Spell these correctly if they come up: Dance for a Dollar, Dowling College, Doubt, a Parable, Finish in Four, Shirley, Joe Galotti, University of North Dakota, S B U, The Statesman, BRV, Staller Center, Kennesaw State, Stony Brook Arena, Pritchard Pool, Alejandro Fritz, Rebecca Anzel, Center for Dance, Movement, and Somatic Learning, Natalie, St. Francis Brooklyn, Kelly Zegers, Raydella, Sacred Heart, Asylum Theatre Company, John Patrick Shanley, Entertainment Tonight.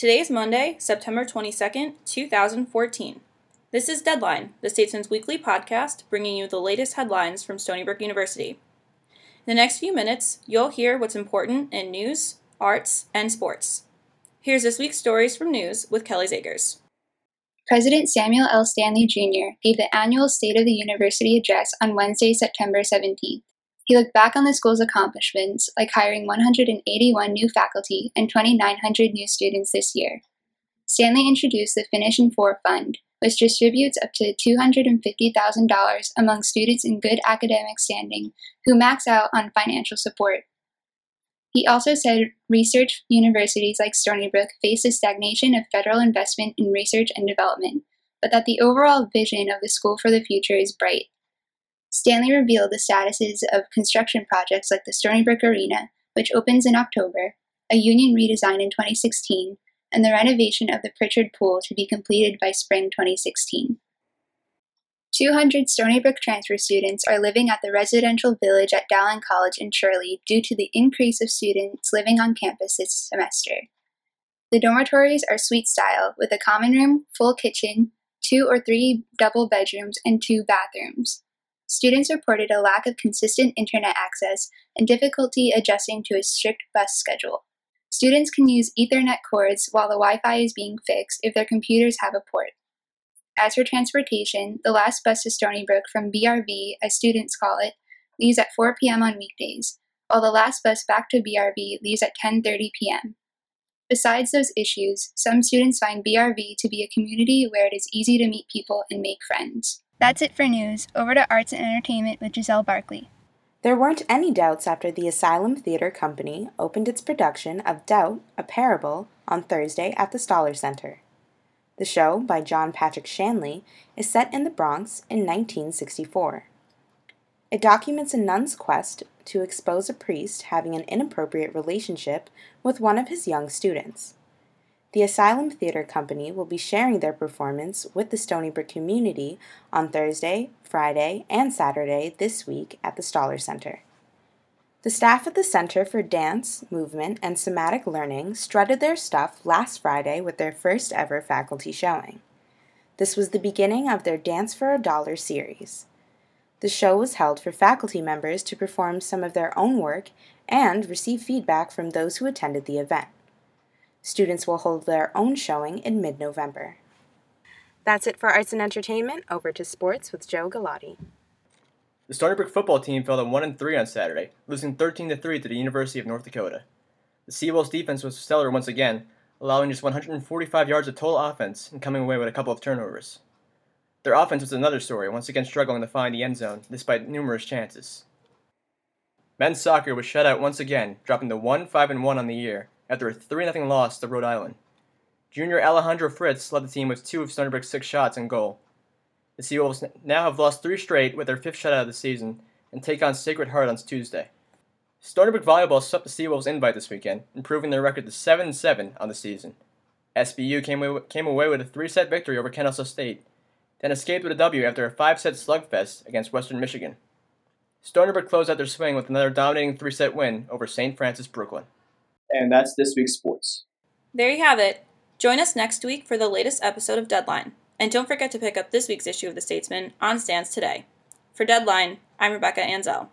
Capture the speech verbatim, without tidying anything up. Today is Monday, September twenty-second, two thousand fourteen. This is Deadline, The Statesman's weekly podcast, bringing you the latest headlines from Stony Brook University. In the next few minutes, you'll hear what's important in news, arts, and sports. Here's this week's stories from news with Kelly Zegers. President Samuel L. Stanley Junior gave the annual State of the University address on Wednesday, September seventeenth. He looked back on the school's accomplishments, like hiring one hundred eighty-one new faculty and two thousand nine hundred new students this year. Stanley introduced the Finish in Four Fund, which distributes up to two hundred fifty thousand dollars among students in good academic standing who max out on financial support. He also said research universities like Stony Brook face a stagnation of federal investment in research and development, but that the overall vision of the school for the future is bright. Stanley revealed the statuses of construction projects like the Stony Brook Arena, which opens in October, a union redesign in twenty sixteen, and the renovation of the Pritchard Pool to be completed by spring twenty sixteen. two hundred Stony Brook transfer students are living at the residential village at Dowling College in Shirley due to the increase of students living on campus this semester. The dormitories are suite style, with a common room, full kitchen, two or three double bedrooms, and two bathrooms. Students reported a lack of consistent internet access and difficulty adjusting to a strict bus schedule. Students can use Ethernet cords while the Wi-Fi is being fixed if their computers have a port. As for transportation, the last bus to Stony Brook from B R V, as students call it, leaves at four p.m. on weekdays, while the last bus back to B R V leaves at ten thirty p.m. Besides those issues, some students find B R V to be a community where it is easy to meet people and make friends. That's it for news. Over to arts and entertainment with Giselle Barkley. There weren't any doubts after the Asylum Theatre Company opened its production of Doubt, a Parable on Thursday at the Staller Center. The show, by John Patrick Shanley, is set in the Bronx in nineteen sixty-four. It documents a nun's quest to expose a priest having an inappropriate relationship with one of his young students. The Asylum Theatre Company will be sharing their performance with the Stony Brook community on Thursday, Friday, and Saturday this week at the Staller Center. The staff at the Center for Dance, Movement, and Somatic Learning strutted their stuff last Friday with their first ever faculty showing. This was the beginning of their Dance for a Dollar series. The show was held for faculty members to perform some of their own work and receive feedback from those who attended the event. Students will hold their own showing in mid-November. That's it for arts and entertainment. Over to sports with Joe Galotti. The Stony Brook football team fell to one and three on Saturday, losing thirteen to three to the University of North Dakota. The Seawolves defense was stellar once again, allowing just one hundred forty-five yards of total offense and coming away with a couple of turnovers. Their offense was another story, once again struggling to find the end zone despite numerous chances. Men's soccer was shut out once again, dropping to one and five and one on the year, after a three to nothing loss to Rhode Island. Junior Alejandro Fritz led the team with two of Stony Brook's six shots on goal. The Seawolves now have lost three straight with their fifth shutout of the season and take on Sacred Heart on Tuesday. Stony Brook Volleyball swept the Seawolves invite this weekend, improving their record to seven and seven on the season. S B U came away, came away with a three-set victory over Kennesaw State, then escaped with a W after a five-set slugfest against Western Michigan. Stony Brook closed out their swing with another dominating three-set win over Saint Francis Brooklyn. And that's this week's sports. There you have it. Join us next week for the latest episode of Deadline. And don't forget to pick up this week's issue of The Statesman on stands today. For Deadline, I'm Rebecca Anzel.